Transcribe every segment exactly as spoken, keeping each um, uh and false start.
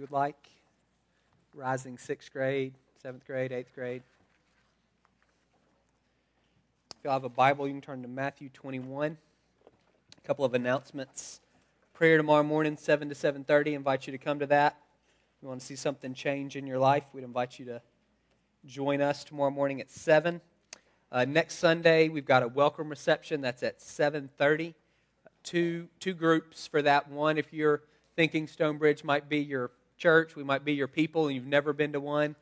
you would like. Rising sixth grade, seventh grade, eighth grade. If you have a Bible, you can turn to Matthew twenty-one. A couple of announcements. Prayer tomorrow morning, seven to seven thirty. I invite you to come to that. If you want to see something change in your life, we'd invite you to join us tomorrow morning at seven. Uh, next Sunday, we've got a welcome reception. That's at seven thirty. Two, two groups for that. One, if you're thinking Stonebridge might be your church, we might be your people, and you've never been to one,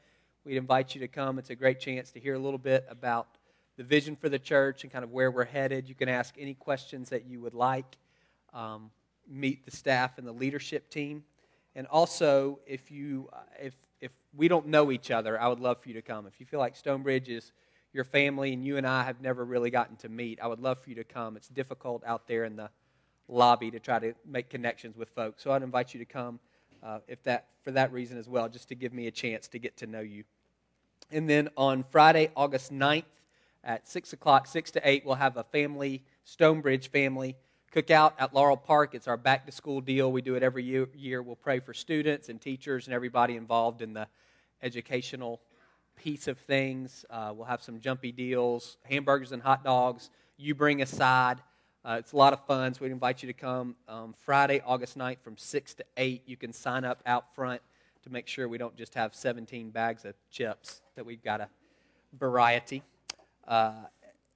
we'd invite you to come. It's a great chance to hear a little bit about the vision for the church and kind of where we're headed. You can ask any questions that you would like. Um, meet the staff and the leadership team. And also, if you if if we don't know each other, I would love for you to come. If you feel like Stonebridge is your family and you and I have never really gotten to meet, I would love for you to come. It's difficult out there in the lobby to try to make connections with folks. So I'd invite you to come uh, if that for that reason as well, just to give me a chance to get to know you. And then on Friday, August ninth at six o'clock, six to eight, we'll have a family, Stonebridge family cookout at Laurel Park. It's our back-to-school deal. We do it every year. We'll pray for students and teachers and everybody involved in the educational piece of things. Uh, we'll have some jumpy deals, hamburgers and hot dogs. You bring a side. Uh, it's a lot of fun, so we invite you to come um, Friday, August ninth from six to eight. You can sign up out front to make sure we don't just have seventeen bags of chips, that we've got a variety. Uh,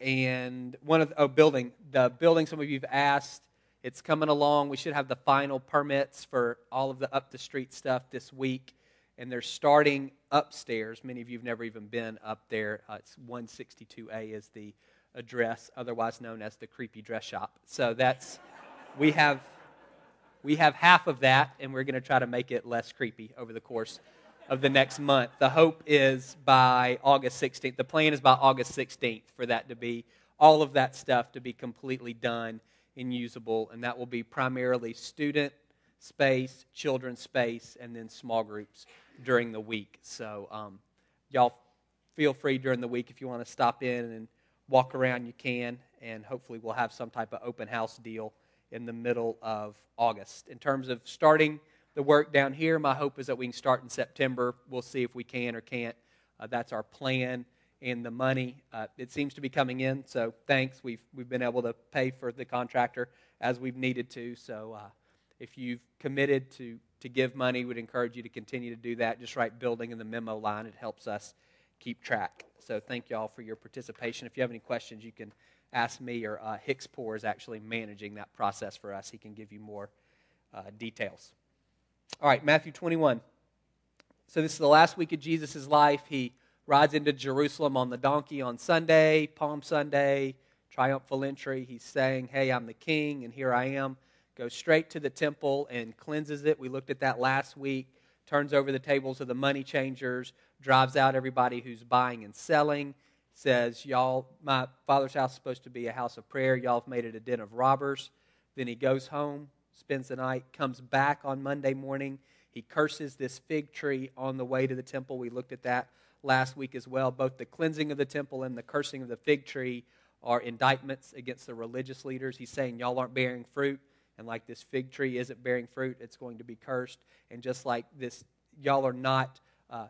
and one of the, oh, building. The building, some of you have asked, it's coming along. We should have the final permits for all of the up-the-street stuff this week. And they're starting upstairs. Many of you have never even been up there. Uh, it's one sixty-two A is the address, otherwise known as the creepy dress shop. So that's, we have we have half of that, and we're going to try to make it less creepy over the course of the next month. The hope is by August sixteenth. The plan is by August sixteenth for that to be, all of that stuff to be completely done and usable, and that will be primarily student space, children's space, and then small groups during the week. So um, y'all feel free during the week if you want to stop in and walk around, you can, and hopefully we'll have some type of open house deal in the middle of August. In terms of starting the work down here, my hope is that we can start in September. We'll see if we can or can't. Uh, that's our plan, and the money, uh, it seems to be coming in, so thanks. We've, we've been able to pay for the contractor as we've needed to, so uh, if you've committed to, to give money, we'd encourage you to continue to do that. Just write building in the memo line. It helps us keep track. So thank you all for your participation. If you have any questions, you can ask me, or uh, Hicks Poor is actually managing that process for us. He can give you more uh, details. All right, Matthew twenty-one. So this is the last week of Jesus' life. He rides into Jerusalem on the donkey on Sunday, Palm Sunday, triumphal entry. He's saying, hey, I'm the king, and here I am. Goes straight to the temple and cleanses it. We looked at that last week. Turns over the tables of the money changers, drives out everybody who's buying and selling, says, y'all, my Father's house is supposed to be a house of prayer. Y'all have made it a den of robbers. Then he goes home, spends the night, comes back on Monday morning. He curses this fig tree on the way to the temple. We looked at that last week as well. Both the cleansing of the temple and the cursing of the fig tree are indictments against the religious leaders. He's saying, y'all aren't bearing fruit. And like this fig tree isn't bearing fruit, it's going to be cursed. And just like this, y'all are not, uh,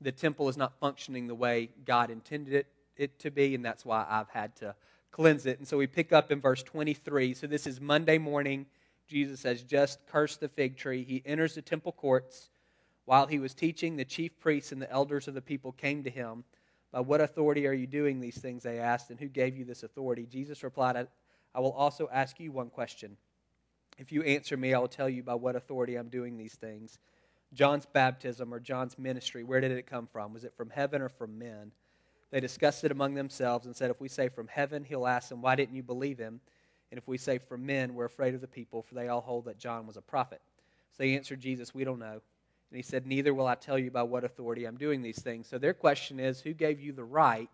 the temple is not functioning the way God intended it, it to be, and that's why I've had to cleanse it. And so we pick up in verse twenty-three. So this is Monday morning. Jesus has just cursed the fig tree. He enters the temple courts. While he was teaching, the chief priests and the elders of the people came to him. By what authority are you doing these things, they asked, and who gave you this authority? Jesus replied, I will also ask you one question. If you answer me, I will tell you by what authority I'm doing these things. John's baptism or John's ministry, where did it come from? Was it from heaven or from men? They discussed it among themselves and said, if we say from heaven, he'll ask them, why didn't you believe him? And if we say from men, we're afraid of the people, for they all hold that John was a prophet. So they answered Jesus, we don't know. And he said, neither will I tell you by what authority I'm doing these things. So their question is, who gave you the right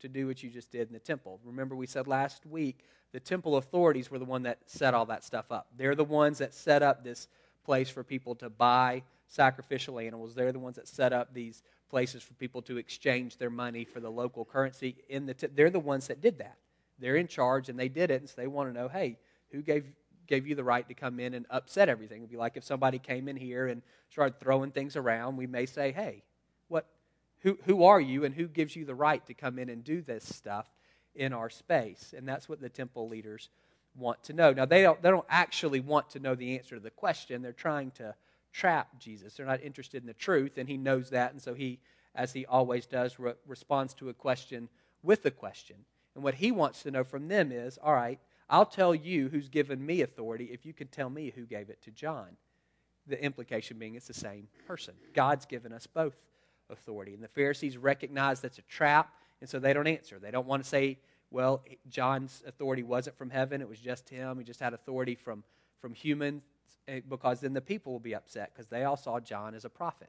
to do what you just did in the temple? Remember, we said last week, the temple authorities were the one that set all that stuff up. They're the ones that set up this place for people to buy sacrificial animals. They're the ones that set up these places for people to exchange their money for the local currency. In the te- They're the ones that did that. They're in charge, and they did it, and so they want to know, hey, who gave gave you the right to come in and upset everything. It would be like if somebody came in here and started throwing things around, we may say, hey, what, who, who are you and who gives you the right to come in and do this stuff in our space? And that's what the temple leaders want to know. Now, they don't, they don't actually want to know the answer to the question. They're trying to trap Jesus. They're not interested in the truth, and he knows that. And so he, as he always does, re- responds to a question with a question. And what he wants to know from them is, all right, I'll tell you who's given me authority if you can tell me who gave it to John. The implication being it's the same person. God's given us both authority. And the Pharisees recognize that's a trap, and so they don't answer. They don't want to say, well, John's authority wasn't from heaven. It was just him. He just had authority from, from humans, because then the people will be upset because they all saw John as a prophet.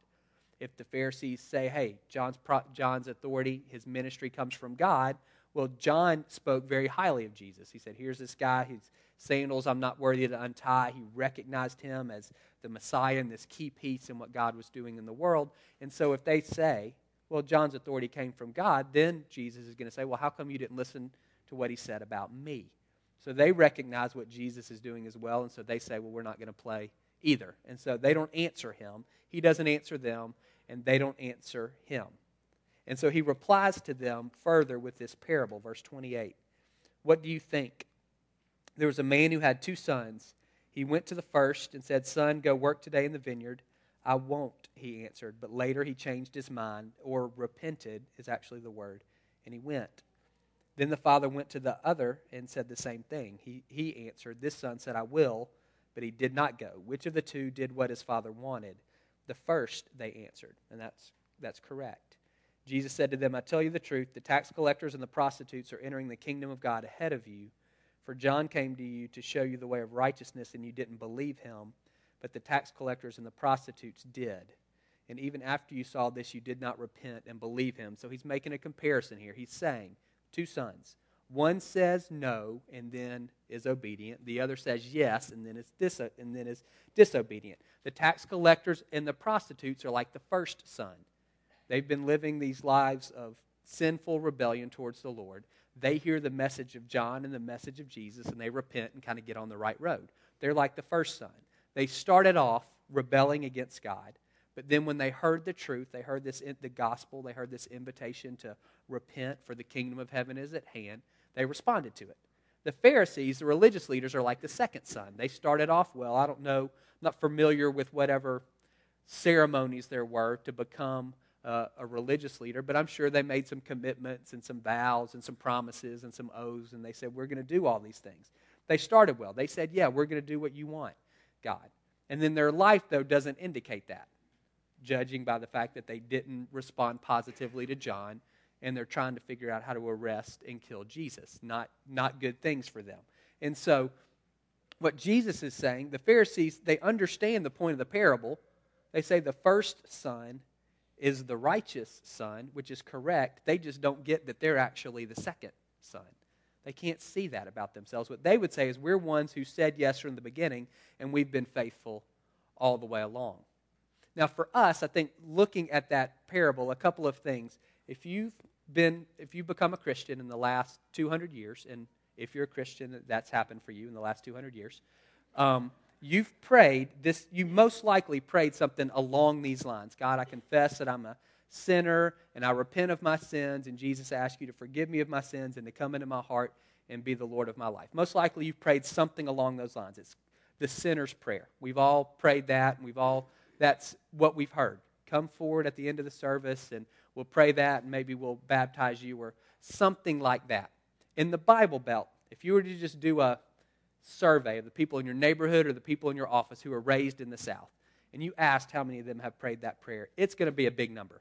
If the Pharisees say, hey, John's pro- John's authority, his ministry comes from God, well, John spoke very highly of Jesus. He said, here's this guy whose sandals I'm not worthy to untie. He recognized him as the Messiah and this key piece in what God was doing in the world. And so if they say, well, John's authority came from God, then Jesus is going to say, well, how come you didn't listen to what he said about me? So they recognize what Jesus is doing as well, and so they say, well, we're not going to play either. And so they don't answer him. He doesn't answer them, and they don't answer him. And so he replies to them further with this parable, verse twenty-eight. What do you think? There was a man who had two sons. He went to the first and said, son, go work today in the vineyard. I won't, he answered. But later he changed his mind, or repented is actually the word, and he went. Then the father went to the other and said the same thing. He, he answered, this son said, I will, but he did not go. Which of the two did what his father wanted? The first, they answered, and that's that's correct. Jesus said to them, I tell you the truth, the tax collectors and the prostitutes are entering the kingdom of God ahead of you. For John came to you to show you the way of righteousness, and you didn't believe him, but the tax collectors and the prostitutes did. And even after you saw this, you did not repent and believe him. So he's making a comparison here. He's saying, two sons. One says no and then is obedient. The other says yes and then is dis- and then is disobedient. The tax collectors and the prostitutes are like the first son. They've been living these lives of sinful rebellion towards the Lord. They hear the message of John and the message of Jesus, and they repent and kind of get on the right road. They're like the first son. They started off rebelling against God, but then when they heard the truth, they heard this the gospel, they heard this invitation to repent, for the kingdom of heaven is at hand, they responded to it. The Pharisees, the religious leaders, are like the second son. They started off well. I don't know, I'm not familiar with whatever ceremonies there were to become Uh, a religious leader, but I'm sure they made some commitments and some vows and some promises and some oaths, and they said, we're going to do all these things. They started well. They said, yeah, we're going to do what you want, God. And then their life, though, doesn't indicate that, judging by the fact that they didn't respond positively to John, and they're trying to figure out how to arrest and kill Jesus. Not, not good things for them. And so what Jesus is saying, the Pharisees, they understand the point of the parable. They say the first son is the righteous son, which is correct. They just don't get that they're actually the second son. They can't see that about themselves. What they would say is, we're ones who said yes from the beginning, and we've been faithful all the way along. Now for us, I think looking at that parable, a couple of things. If you've been, if you've become a Christian in the last two hundred years, and if you're a Christian, that's happened for you in the last two hundred years, um, You've prayed this, you most likely prayed something along these lines. God, I confess that I'm a sinner and I repent of my sins, and Jesus, I ask you to forgive me of my sins and to come into my heart and be the Lord of my life. Most likely you've prayed something along those lines. It's the sinner's prayer. We've all prayed that, and we've all, that's what we've heard. Come forward at the end of the service and we'll pray that, and maybe we'll baptize you or something like that. In the Bible Belt, if you were to just do a survey of the people in your neighborhood or the people in your office who are raised in the South, and you asked how many of them have prayed that prayer, it's going to be a big number.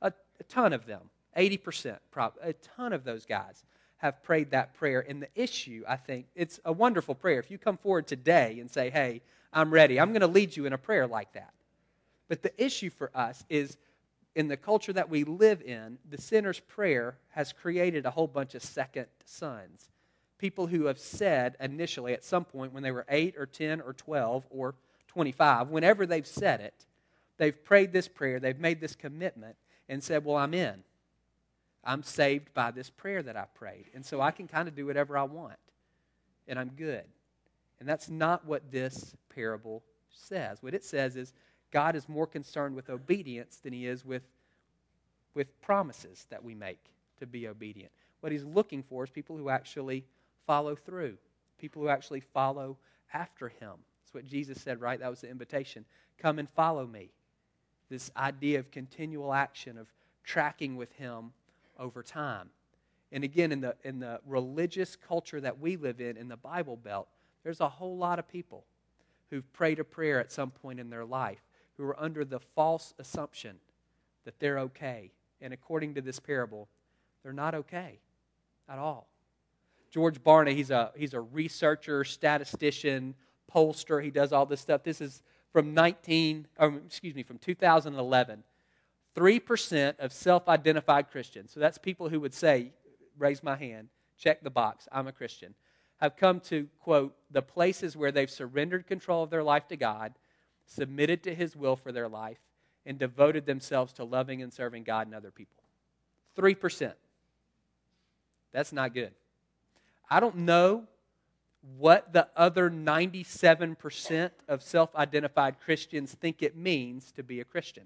A, a ton of them, eighty percent, prob- a ton of those guys have prayed that prayer. And the issue, I think, it's a wonderful prayer. If you come forward today and say, hey, I'm ready, I'm going to lead you in a prayer like that. But the issue for us is, in the culture that we live in, the sinner's prayer has created a whole bunch of second sons. People who have said initially at some point when they were eight or ten or twelve or twenty-five, whenever they've said it, they've prayed this prayer, they've made this commitment and said, well, I'm in. I'm saved by this prayer that I prayed. And so I can kind of do whatever I want, and I'm good. And that's not what this parable says. What it says is God is more concerned with obedience than he is with, with promises that we make to be obedient. What he's looking for is people who actually follow through, people who actually follow after him. That's what Jesus said, right? That was the invitation. Come and follow me. This idea of continual action, of tracking with him over time. And again, in the in the religious culture that we live in, in the Bible Belt, there's a whole lot of people who've prayed a prayer at some point in their life who are under the false assumption that they're okay. And according to this parable, they're not okay at all. George Barna, he's a, he's a researcher, statistician, pollster. He does all this stuff. This is from nineteen, or excuse me, from two thousand eleven. three percent of self-identified Christians, so that's people who would say, raise my hand, check the box, I'm a Christian, have come to, quote, the places where they've surrendered control of their life to God, submitted to his will for their life, and devoted themselves to loving and serving God and other people. three percent. That's not good. I don't know what the other ninety-seven percent of self-identified Christians think it means to be a Christian.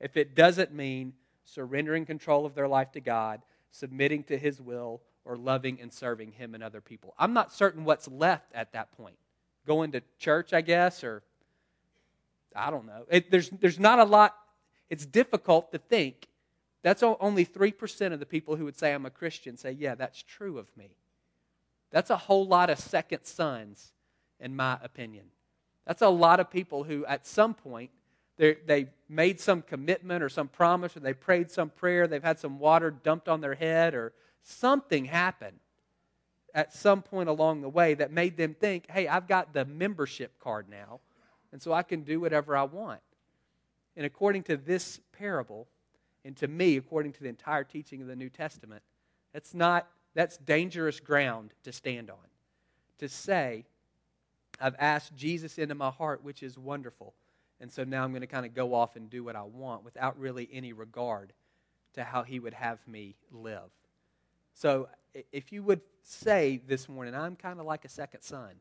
If it doesn't mean surrendering control of their life to God, submitting to his will, or loving and serving him and other people. I'm not certain what's left at that point. Going to church, I guess, or I don't know. It, there's, there's not a lot. It's difficult to think. That's only three percent of the people who would say I'm a Christian say, yeah, that's true of me. That's a whole lot of second sons, in my opinion. That's a lot of people who at some point They they made some commitment or some promise, or they prayed some prayer, they've had some water dumped on their head, or something happened at some point along the way that made them think, hey, I've got the membership card now, and so I can do whatever I want. And according to this parable, and to me, according to the entire teaching of the New Testament, that's not that's dangerous ground to stand on. To say, I've asked Jesus into my heart, which is wonderful. And so now I'm going to kind of go off and do what I want without really any regard to how he would have me live. So if you would say this morning, I'm kind of like a second son.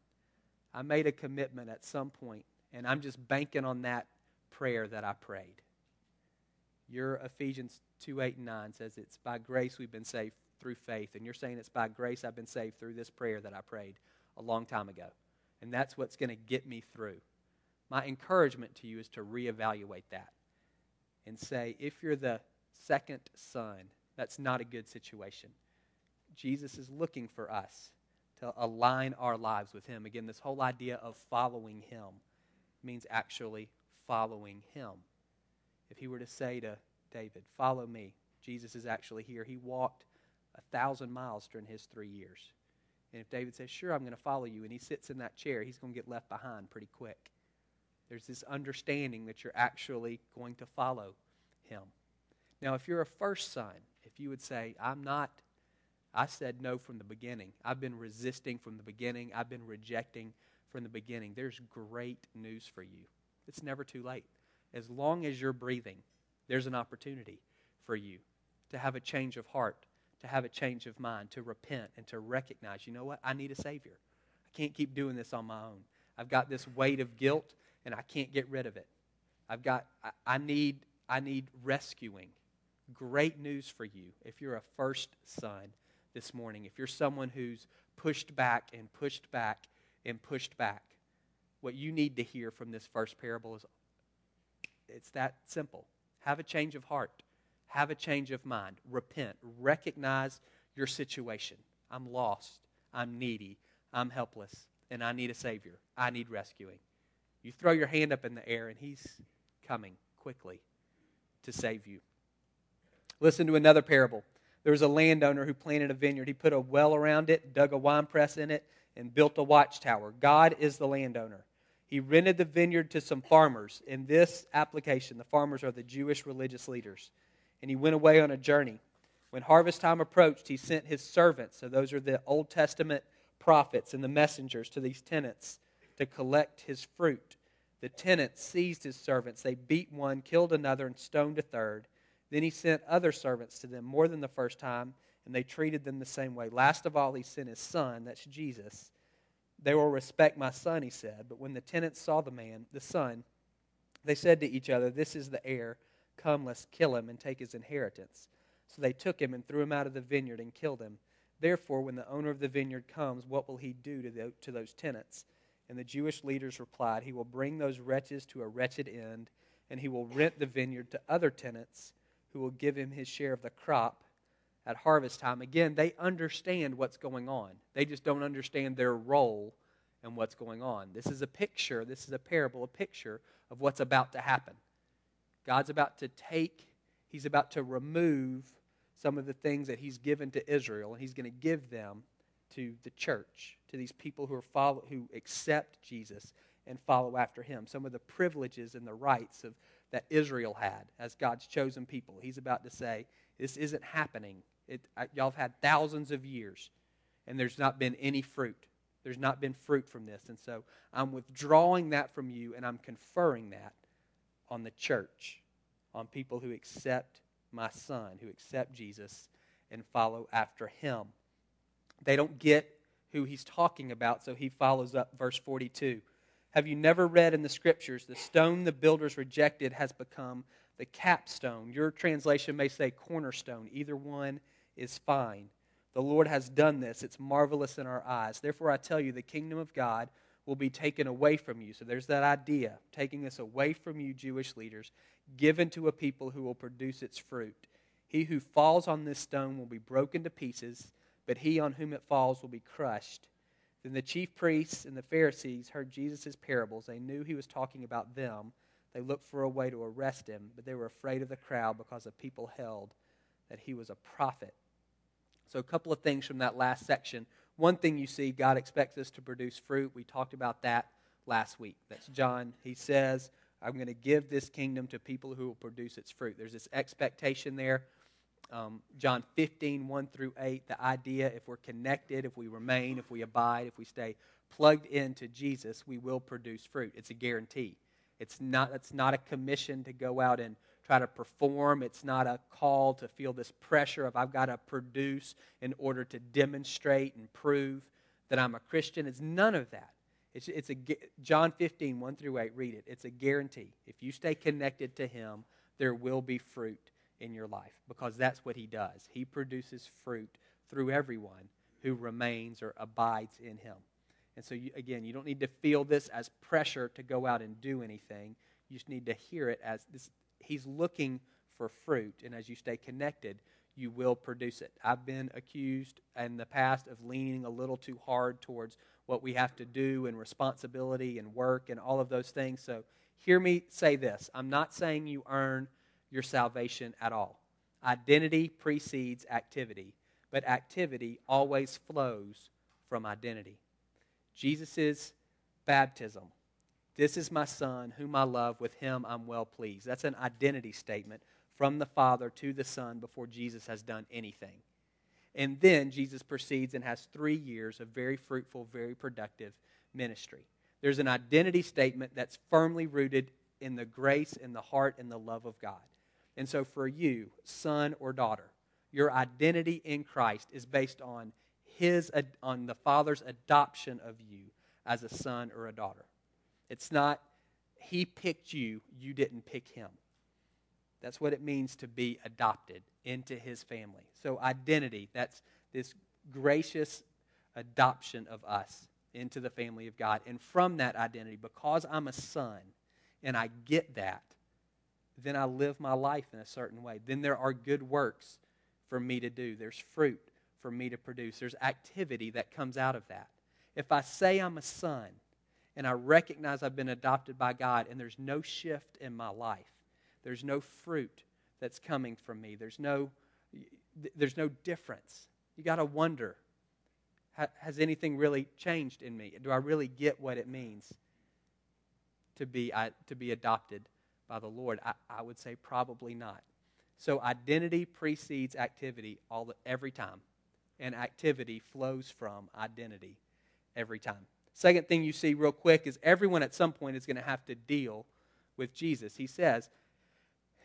I made a commitment at some point, and I'm just banking on that prayer that I prayed. Your Ephesians two, eight, and nine says it's by grace we've been saved through faith. And you're saying it's by grace I've been saved through this prayer that I prayed a long time ago. And that's what's going to get me through. My encouragement to you is to reevaluate that and say, if you're the second son, that's not a good situation. Jesus is looking for us to align our lives with him. Again, this whole idea of following him means actually following him. If he were to say to David, follow me, Jesus is actually here. He walked a thousand miles during his three years. And if David says, sure, I'm going to follow you, and he sits in that chair, he's going to get left behind pretty quick. There's this understanding that you're actually going to follow him. Now, if you're a first son, if you would say, I'm not, I said no from the beginning. I've been resisting from the beginning. I've been rejecting from the beginning. There's great news for you. It's never too late. As long as you're breathing, there's an opportunity for you to have a change of heart, to have a change of mind, to repent and to recognize, you know what, I need a Savior. I can't keep doing this on my own. I've got this weight of guilt, and I can't get rid of it. I've got, I, I need, I need rescuing. Great news for you if you're a first son this morning. If you're someone who's pushed back and pushed back and pushed back, what you need to hear from this first parable is, it's that simple. Have a change of heart. Have a change of mind. Repent. Recognize your situation. I'm lost. I'm needy. I'm helpless. And I need a Savior. I need rescuing. You throw your hand up in the air, and he's coming quickly to save you. Listen to another parable. There was a landowner who planted a vineyard. He put a well around it, dug a wine press in it, and built a watchtower. God is the landowner. He rented the vineyard to some farmers. In this application, the farmers are the Jewish religious leaders. And he went away on a journey. When harvest time approached, he sent his servants, so those are the Old Testament prophets and the messengers, to these tenants, to collect his fruit. The tenants seized his servants. They beat one, killed another, and stoned a third. Then he sent other servants to them, more than the first time, and they treated them the same way. Last of all, he sent his son, that's Jesus. They will respect my son, he said. But when the tenants saw the man, the son, they said to each other, this is the heir. Come, let's kill him and take his inheritance. So they took him and threw him out of the vineyard and killed him. Therefore, when the owner of the vineyard comes, what will he do to, the, to those tenants? And the Jewish leaders replied, he will bring those wretches to a wretched end, and he will rent the vineyard to other tenants who will give him his share of the crop at harvest time. Again, they understand what's going on. They just don't understand their role and what's going on. This is a picture, this is a parable, a picture of what's about to happen. God's about to take, he's about to remove some of the things that he's given to Israel, and he's going to give them to the church, to these people who are follow, who accept Jesus and follow after him. Some of the privileges and the rights of that Israel had as God's chosen people. He's about to say, this isn't happening. It, y'all have had thousands of years, and there's not been any fruit. There's not been fruit from this. And so I'm withdrawing that from you, and I'm conferring that on the church, on people who accept my son, who accept Jesus and follow after him. They don't get who he's talking about, so he follows up verse forty-two. Have you never read in the Scriptures, the stone the builders rejected has become the capstone? Your translation may say cornerstone. Either one is fine. The Lord has done this. It's marvelous in our eyes. Therefore, I tell you, the kingdom of God will be taken away from you. So there's that idea, taking this away from you, Jewish leaders, given to a people who will produce its fruit. He who falls on this stone will be broken to pieces, but he on whom it falls will be crushed. Then the chief priests and the Pharisees heard Jesus' parables. They knew he was talking about them. They looked for a way to arrest him, but they were afraid of the crowd because the people held that he was a prophet. So a couple of things from that last section. One thing you see, God expects us to produce fruit. We talked about that last week. That's John. He says, I'm going to give this kingdom to people who will produce its fruit. There's this expectation there. Um, John fifteen, one through eight, the idea if we're connected, if we remain, if we abide, if we stay plugged into Jesus, we will produce fruit. It's a guarantee. It's not, it's not a commission to go out and try to perform. It's not a call to feel this pressure of I've got to produce in order to demonstrate and prove that I'm a Christian. It's none of that. It's, it's a, John fifteen, one through eight, read it. It's a guarantee. If you stay connected to him, there will be fruit in your life, because that's what he does. He produces fruit through everyone who remains or abides in him. And so, you, again, you don't need to feel this as pressure to go out and do anything. You just need to hear it as this. He's looking for fruit, and as you stay connected, you will produce it. I've been accused in the past of leaning a little too hard towards what we have to do and responsibility and work and all of those things. So hear me say this. I'm not saying you earn your salvation at all. Identity precedes activity, but activity always flows from identity. Jesus' baptism. This is my son, whom I love, with him I'm well pleased. That's an identity statement from the Father to the Son before Jesus has done anything. And then Jesus proceeds and has three years of very fruitful, very productive ministry. There's an identity statement that's firmly rooted in the grace, in the heart, and the love of God. And so for you, son or daughter, your identity in Christ is based on his, on the Father's adoption of you as a son or a daughter. It's not, he picked you, you didn't pick him. That's what it means to be adopted into his family. So identity, that's this gracious adoption of us into the family of God. And from that identity, because I'm a son and I get that, then I live my life in a certain way. Then there are good works for me to do. There's fruit for me to produce. There's activity that comes out of that. If I say I'm a son, and I recognize I've been adopted by God, and there's no shift in my life. There's no fruit that's coming from me. There's no, there's no difference. You got to wonder, has anything really changed in me? Do I really get what it means to be I, to be adopted by the Lord? I, I would say probably not. So identity precedes activity all the, every time, and activity flows from identity every time. Second thing you see real quick is everyone at some point is going to have to deal with Jesus. He says,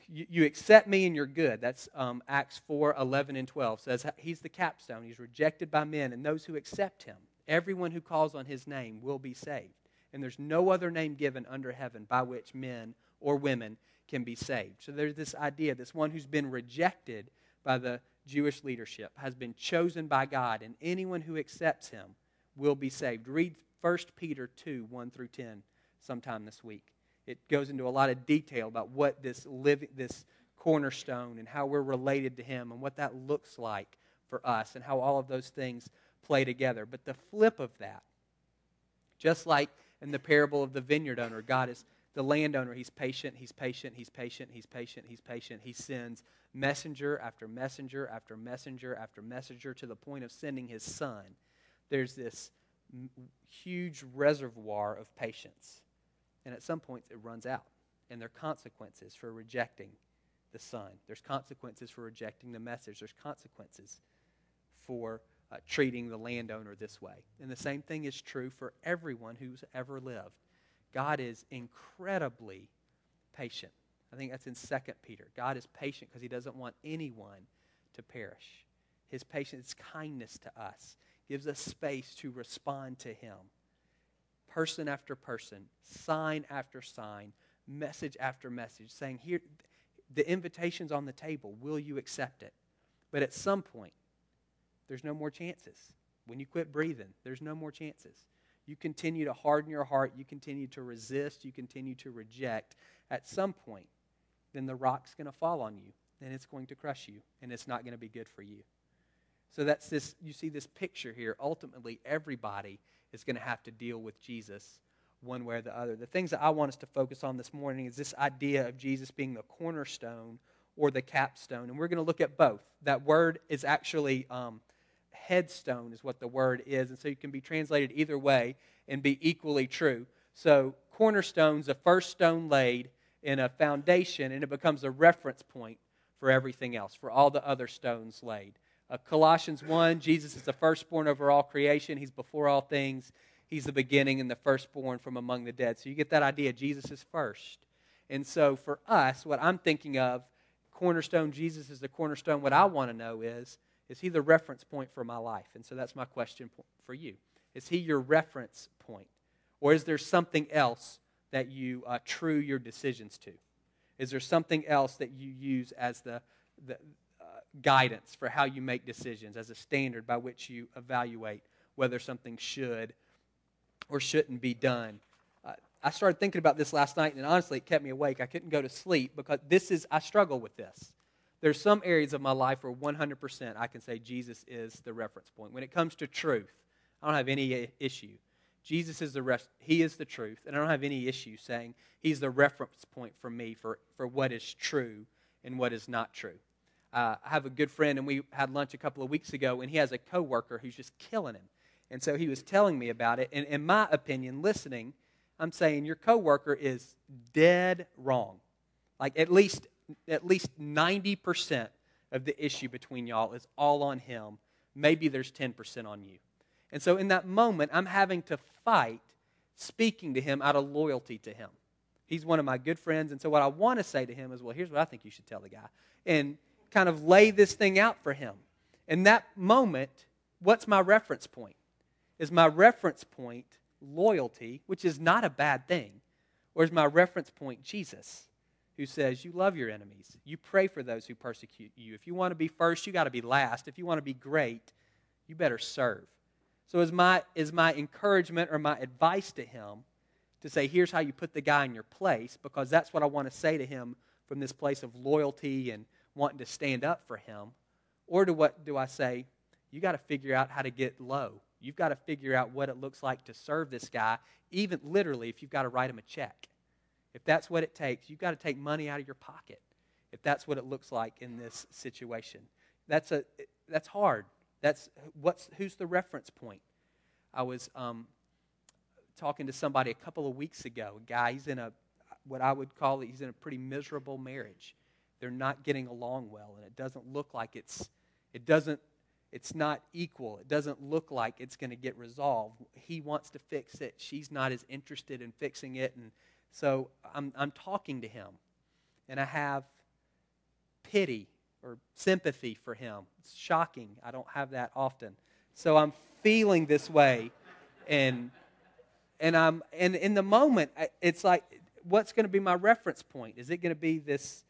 you accept me and you're good. That's um, Acts four, eleven, and twelve. Says he's the capstone. He's rejected by men and those who accept him. Everyone who calls on his name will be saved. And there's no other name given under heaven by which men or women can be saved. So there's this idea, this one who's been rejected by the Jewish leadership has been chosen by God, and anyone who accepts him will be saved. Read First Peter two, one through ten sometime this week. It goes into a lot of detail about what this living, this cornerstone and how we're related to him and what that looks like for us and how all of those things play together. But the flip of that, just like in the parable of the vineyard owner, God is the landowner. He's patient, he's patient, he's patient, he's patient, he's patient. He sends messenger after messenger after messenger after messenger to the point of sending his son. There's this huge reservoir of patience. And at some points, it runs out. And there are consequences for rejecting the son. There's consequences for rejecting the message. There's consequences for uh, treating the landowner this way. And the same thing is true for everyone who's ever lived. God is incredibly patient. I think that's in Second Peter. God is patient because he doesn't want anyone to perish. His patience, his kindness to us, gives us space to respond to him. Person after person, sign after sign, message after message, saying, here, the invitation's on the table. Will you accept it? But at some point, there's no more chances. When you quit breathing, there's no more chances. You continue to harden your heart. You continue to resist. You continue to reject. At some point, then the rock's going to fall on you, and it's going to crush you, and it's not going to be good for you. So that's this. You see this picture here. Ultimately, everybody is going to have to deal with Jesus one way or the other. The things that I want us to focus on this morning is this idea of Jesus being the cornerstone or the capstone, and we're going to look at both. That word is actually... Um, headstone is what the word is, and so you can be translated either way and be equally true. So cornerstone's the first stone laid in a foundation, and it becomes a reference point for everything else, for all the other stones laid. Uh, Colossians one, Jesus is the firstborn over all creation. He's before all things. He's the beginning and the firstborn from among the dead. So you get that idea. Jesus is first. And so for us, what I'm thinking of, cornerstone, Jesus is the cornerstone. What I want to know is, is he the reference point for my life? And so that's my question for you. Is he your reference point? Or is there something else that you uh, true your decisions to? Is there something else that you use as the, the uh, guidance for how you make decisions, as a standard by which you evaluate whether something should or shouldn't be done? Uh, I started thinking about this last night, and honestly, it kept me awake. I couldn't go to sleep because this is, I struggle with this. There's some areas of my life where one hundred percent I can say Jesus is the reference point. When it comes to truth, I don't have any issue. Jesus is the rest, he is the truth, and I don't have any issue saying he's the reference point for me for, for what is true and what is not true. Uh, I have a good friend, and we had lunch a couple of weeks ago, and he has a coworker who's just killing him. And so he was telling me about it, and in my opinion, listening, I'm saying your coworker is dead wrong. Like at least... At least ninety percent of the issue between y'all is all on him. Maybe there's ten percent on you. And so in that moment, I'm having to fight speaking to him out of loyalty to him. He's one of my good friends, and so what I want to say to him is, well, here's what I think you should tell the guy, and kind of lay this thing out for him. In that moment, what's my reference point? Is my reference point loyalty, which is not a bad thing, or is my reference point Jesus? Who says, you love your enemies. You pray for those who persecute you. If you want to be first, you got to be last. If you want to be great, you better serve. So is my is my encouragement or my advice to him to say, here's how you put the guy in your place, because that's what I want to say to him from this place of loyalty and wanting to stand up for him? Or do what do I say? You got to figure out how to get low. You've got to figure out what it looks like to serve this guy, even literally if you've got to write him a check. If that's what it takes, you've got to take money out of your pocket. If that's what it looks like in this situation, that's a that's hard. That's what's who's the reference point. I was um, talking to somebody a couple of weeks ago. A guy, he's in a what I would call he's in a pretty miserable marriage. They're not getting along well, and it doesn't look like it's it doesn't it's not equal. It doesn't look like it's going to get resolved. He wants to fix it. She's not as interested in fixing it, and So I'm I'm talking to him, and I have pity or sympathy for him. It's shocking. I don't have that often. So I'm feeling this way, and and I'm and in the moment, it's like, what's going to be my reference point? Is it going to be this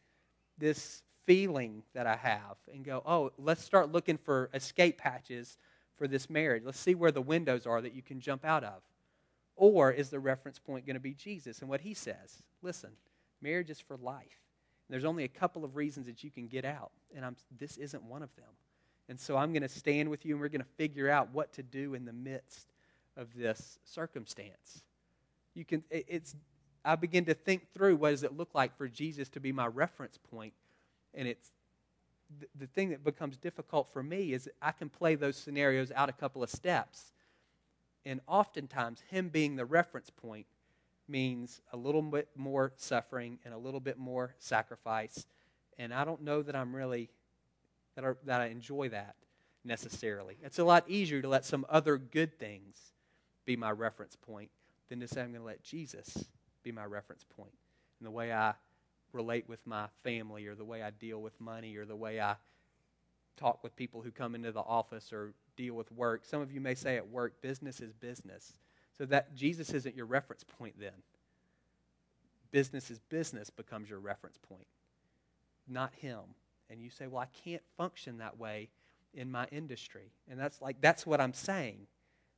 this feeling that I have, and go, oh, let's start looking for escape patches for this marriage. Let's see where the windows are that you can jump out of. Or is the reference point going to be Jesus and what he says? Listen, marriage is for life. There's only a couple of reasons that you can get out, and I'm, this isn't one of them. And so I'm going to stand with you, and we're going to figure out what to do in the midst of this circumstance. You can, it's. I begin to think through, what does it look like for Jesus to be my reference point? And it's the, the thing that becomes difficult for me is I can play those scenarios out a couple of steps. And oftentimes, him being the reference point means a little bit more suffering and a little bit more sacrifice. And I don't know that I'm really, that I, that I enjoy that necessarily. It's a lot easier to let some other good things be my reference point than to say I'm going to let Jesus be my reference point. And the way I relate with my family, or the way I deal with money, or the way I talk with people who come into the office or deal with work. Some of you may say at work, business is business. So that Jesus isn't your reference point then. Business is business becomes your reference point, not him. And you say, well, I can't function that way in my industry. And that's like, that's what I'm saying.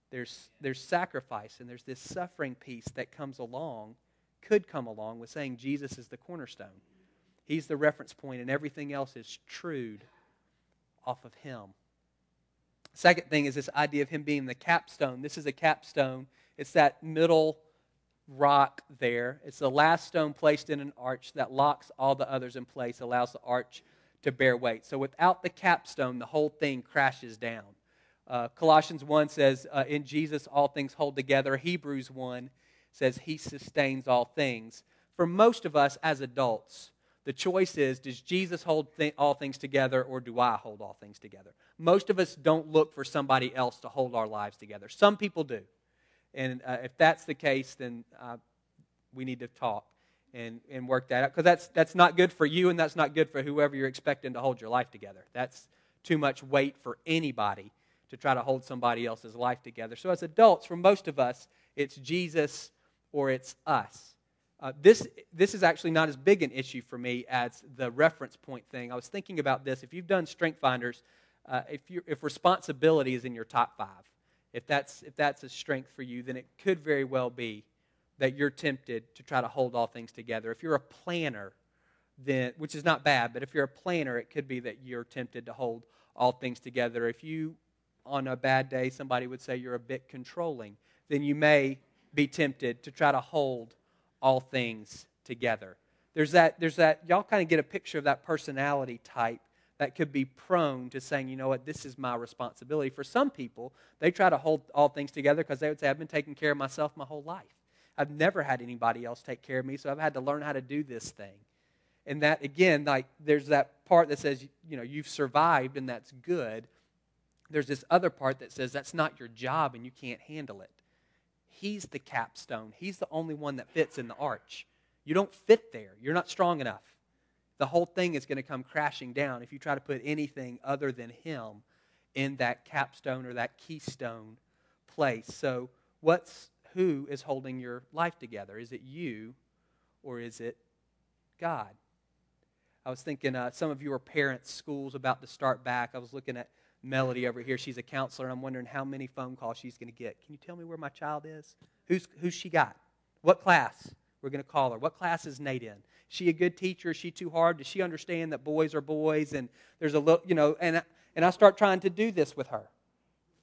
There's, there's sacrifice, and there's this suffering piece that comes along, could come along with saying Jesus is the cornerstone. He's the reference point, and everything else is trued off of him. Second thing is this idea of him being the capstone. This is a capstone. It's that middle rock there. It's the last stone placed in an arch that locks all the others in place, allows the arch to bear weight. So without the capstone, the whole thing crashes down. Uh, Colossians one says, uh, in Jesus all things hold together. Hebrews one says he sustains all things. For most of us as adults, the choice is, does Jesus hold th- all things together, or do I hold all things together? Most of us don't look for somebody else to hold our lives together. Some people do. And uh, if that's the case, then uh, we need to talk and, and work that out. Because that's, that's not good for you, and that's not good for whoever you're expecting to hold your life together. That's too much weight for anybody to try to hold somebody else's life together. So as adults, for most of us, it's Jesus or it's us. Uh, this this is actually not as big an issue for me as the reference point thing. I was thinking about this. If you've done Strength Finders, uh, if you if responsibility is in your top five, if that's if that's a strength for you, then it could very well be that you're tempted to try to hold all things together. If you're a planner, then which is not bad, but if you're a planner, it could be that you're tempted to hold all things together. If you, on a bad day, somebody would say you're a bit controlling, then you may be tempted to try to hold all things together. There's that, there's that, y'all kind of get a picture of that personality type that could be prone to saying, you know what, this is my responsibility. For some people, they try to hold all things together because they would say, I've been taking care of myself my whole life. I've never had anybody else take care of me, so I've had to learn how to do this thing. And that, again, like there's that part that says, you know, you've survived and that's good. There's this other part that says that's not your job and you can't handle it. He's the capstone. He's the only one that fits in the arch. You don't fit there. You're not strong enough. The whole thing is going to come crashing down if you try to put anything other than him in that capstone or that keystone place. So what's who is holding your life together? Is it you or is it God? I was thinking uh, some of you are parents, school's about to start back. I was looking at Melody over here, she's a counselor, and I'm wondering how many phone calls she's going to get. Can you tell me where my child is? Who's who's she got? What class? We're going to call her. What class is Nate in? Is she a good teacher? Is she too hard? Does she understand that boys are boys? And there's a little, you know, and, and I start trying to do this with her.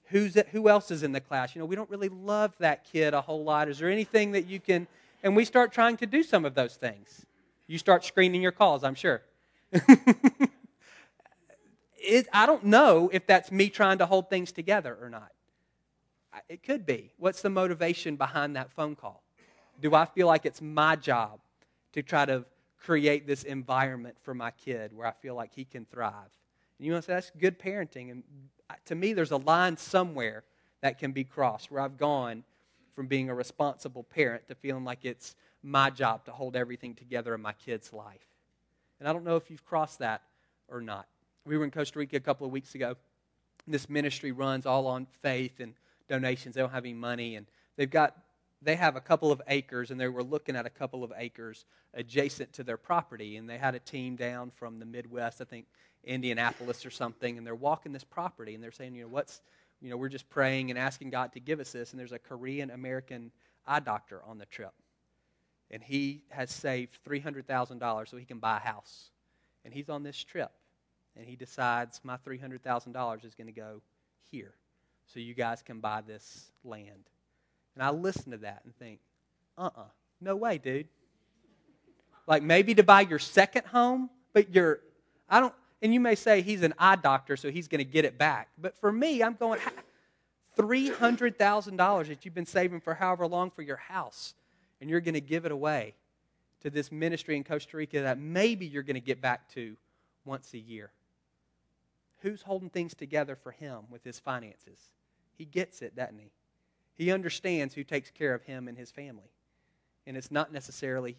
Who's it, who else is in the class? You know, we don't really love that kid a whole lot. Is there anything that you can, and we start trying to do some of those things. You start screening your calls, I'm sure. It, I don't know if that's me trying to hold things together or not. It could be. What's the motivation behind that phone call? Do I feel like it's my job to try to create this environment for my kid where I feel like he can thrive? And you want to say, that's good parenting. And to me, there's a line somewhere that can be crossed where I've gone from being a responsible parent to feeling like it's my job to hold everything together in my kid's life. And I don't know if you've crossed that or not. We were in Costa Rica a couple of weeks ago, this ministry runs all on faith and donations. They don't have any money, and they've got they have a couple of acres, and they were looking at a couple of acres adjacent to their property, and they had a team down from the Midwest, I think Indianapolis or something, and they're walking this property, and they're saying, you know, what's, you know, we're just praying and asking God to give us this, and there's a Korean-American eye doctor on the trip, and he has saved three hundred thousand dollars so he can buy a house, and he's on this trip, and he decides my three hundred thousand dollars is going to go here, so you guys can buy this land. And I listen to that and think, uh-uh, no way, dude. Like maybe to buy your second home, but you're, I don't, and you may say he's an eye doctor, so he's going to get it back. But for me, I'm going, three hundred thousand dollars that you've been saving for however long for your house, and you're going to give it away to this ministry in Costa Rica that maybe you're going to get back to once a year. Who's holding things together for him with his finances? He gets it, doesn't he? He understands who takes care of him and his family. And it's not necessarily,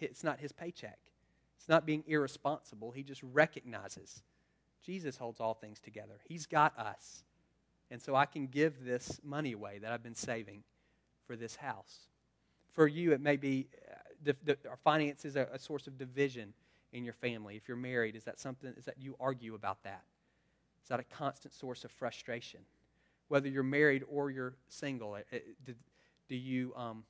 it's not his paycheck. It's not being irresponsible. He just recognizes Jesus holds all things together. He's got us. And so I can give this money away that I've been saving for this house. For you, it may be uh, the, the, our finances are a source of division in your family. If you're married, is that something, is that you argue about that? Is that a constant source of frustration? Whether you're married or you're single, do, do you um,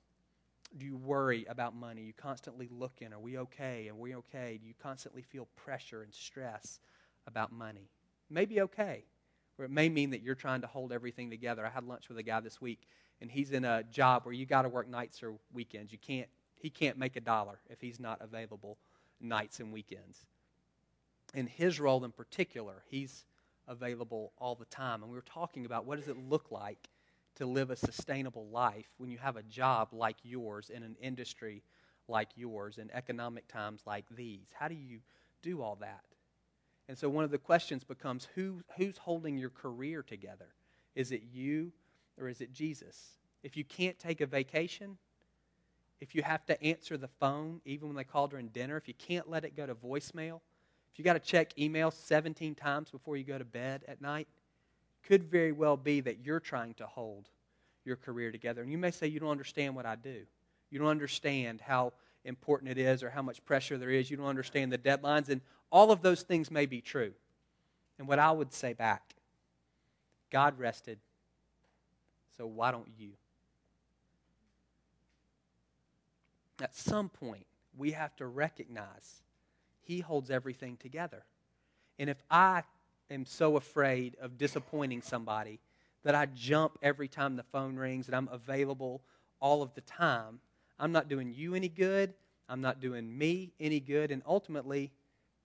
do you worry about money? You constantly looking, are we okay? Are we okay? Do you constantly feel pressure and stress about money? Maybe okay, or it may mean that you're trying to hold everything together. I had lunch with a guy this week, and he's in a job where you got to work nights or weekends. You can't. He can't make a dollar if he's not available nights and weekends. In his role in particular, he's available all the time. And we were talking about what does it look like to live a sustainable life when you have a job like yours in an industry like yours in economic times like these. How do you do all that? And so one of the questions becomes who who's holding your career together? Is it you or is it Jesus? If you can't take a vacation, if you have to answer the phone even when they call during dinner, if you can't let it go to voicemail, if you got to check email seventeen times before you go to bed at night, could very well be that you're trying to hold your career together. And you may say, you don't understand what I do. You don't understand how important it is or how much pressure there is. You don't understand the deadlines. And all of those things may be true. And what I would say back, God rested, so why don't you? At some point, we have to recognize He holds everything together. And if I am so afraid of disappointing somebody that I jump every time the phone rings and I'm available all of the time, I'm not doing you any good. I'm not doing me any good. And ultimately,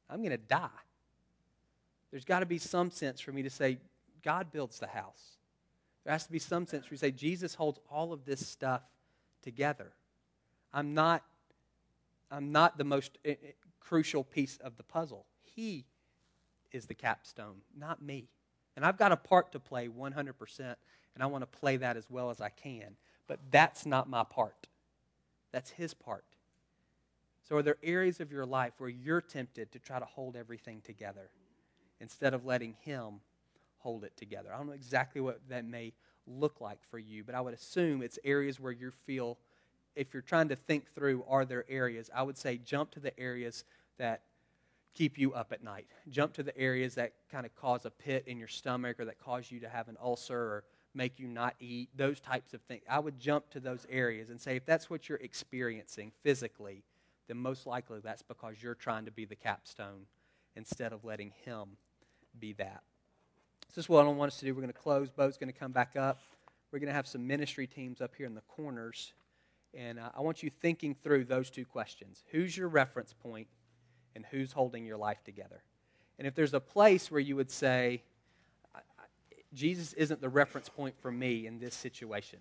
I'm going to die. There's got to be some sense for me to say, God builds the house. There has to be some sense for me to say, Jesus holds all of this stuff together. I'm not, I'm not the most It, it, crucial piece of the puzzle. He is the capstone, not me. And I've got a part to play one hundred percent, and I want to play that as well as I can. But that's not my part. That's his part. So are there areas of your life where you're tempted to try to hold everything together instead of letting him hold it together? I don't know exactly what that may look like for you, but I would assume it's areas where you feel, if you're trying to think through, are there areas, I would say jump to the areas that keep you up at night. Jump to the areas that kind of cause a pit in your stomach or that cause you to have an ulcer or make you not eat, those types of things. I would jump to those areas and say if that's what you're experiencing physically, then most likely that's because you're trying to be the capstone instead of letting him be that. This is what I want us to do. We're going to close. Bo's going to come back up. We're going to have some ministry teams up here in the corners. And I want you thinking through those two questions. Who's your reference point and who's holding your life together? And if there's a place where you would say, Jesus isn't the reference point for me in this situation.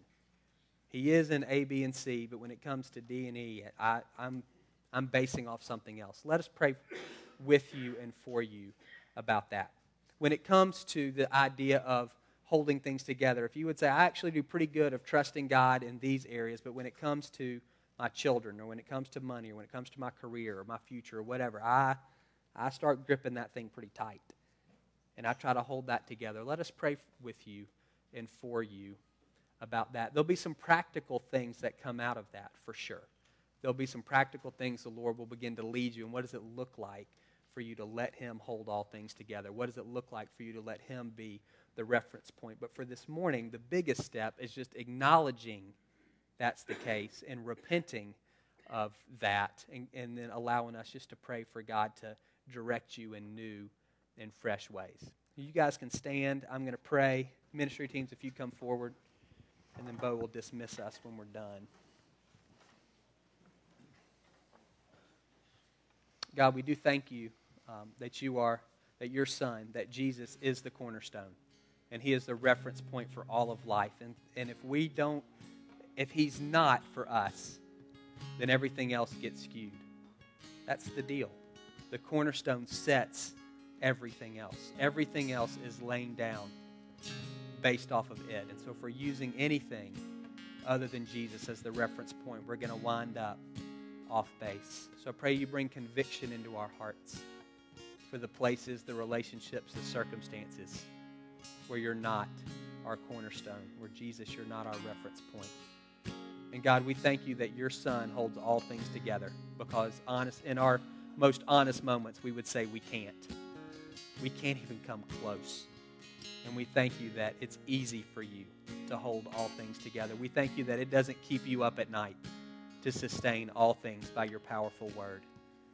He is in A, B, and C, but when it comes to D and E, I, I'm, I'm basing off something else. Let us pray with you and for you about that. When it comes to the idea of holding things together. If you would say, I actually do pretty good of trusting God in these areas, but when it comes to my children or when it comes to money or when it comes to my career or my future or whatever, I I start gripping that thing pretty tight. and I try to hold that together. Let us pray with you and for you about that. There'll be some practical things that come out of that for sure. There'll be some practical things the Lord will begin to lead you. And what does it look like for you to let him hold all things together? What does it look like for you to let him be the reference point? But for this morning, the biggest step is just acknowledging that's the case and repenting of that, and, and then allowing us just to pray for God to direct you in new and fresh ways. You guys can stand. I'm going to pray. Ministry teams, if you come forward, and then Bo will dismiss us when we're done. God, we do thank you um, that you are, that your Son, that Jesus is the cornerstone, and he is the reference point for all of life. And, and if we don't, if he's not for us, then everything else gets skewed. That's the deal. The cornerstone sets everything else. Everything else is laying down based off of it. And so if we're using anything other than Jesus as the reference point, we're going to wind up off base. So I pray you bring conviction into our hearts for the places, the relationships, the circumstances where you're not our cornerstone, where Jesus, you're not our reference point. And God, we thank you that your Son holds all things together, because honest, in our most honest moments, we would say we can't. We can't even come close. And we thank you that it's easy for you to hold all things together. We thank you that it doesn't keep you up at night to sustain all things by your powerful word.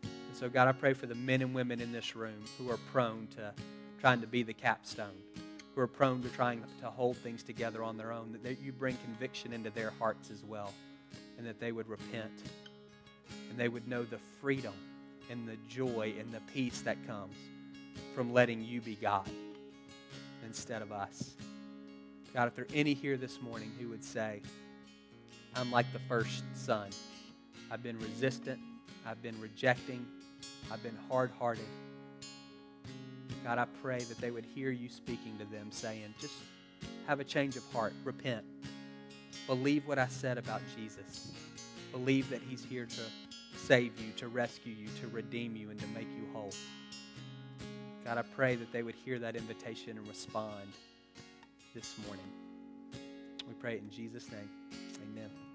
And so, God, I pray for the men and women in this room who are prone to trying to be the capstone, who are prone to trying to hold things together on their own, that they, you bring conviction into their hearts as well, and that they would repent, and they would know the freedom and the joy and the peace that comes from letting you be God instead of us. God, if there are any here this morning who would say, I'm like the first son. I've been resistant. I've been rejecting. I've been hard-hearted. God, I pray that they would hear you speaking to them, saying, just have a change of heart. Repent. Believe what I said about Jesus. Believe that he's here to save you, to rescue you, to redeem you, and to make you whole. God, I pray that they would hear that invitation and respond this morning. We pray it in Jesus' name. Amen.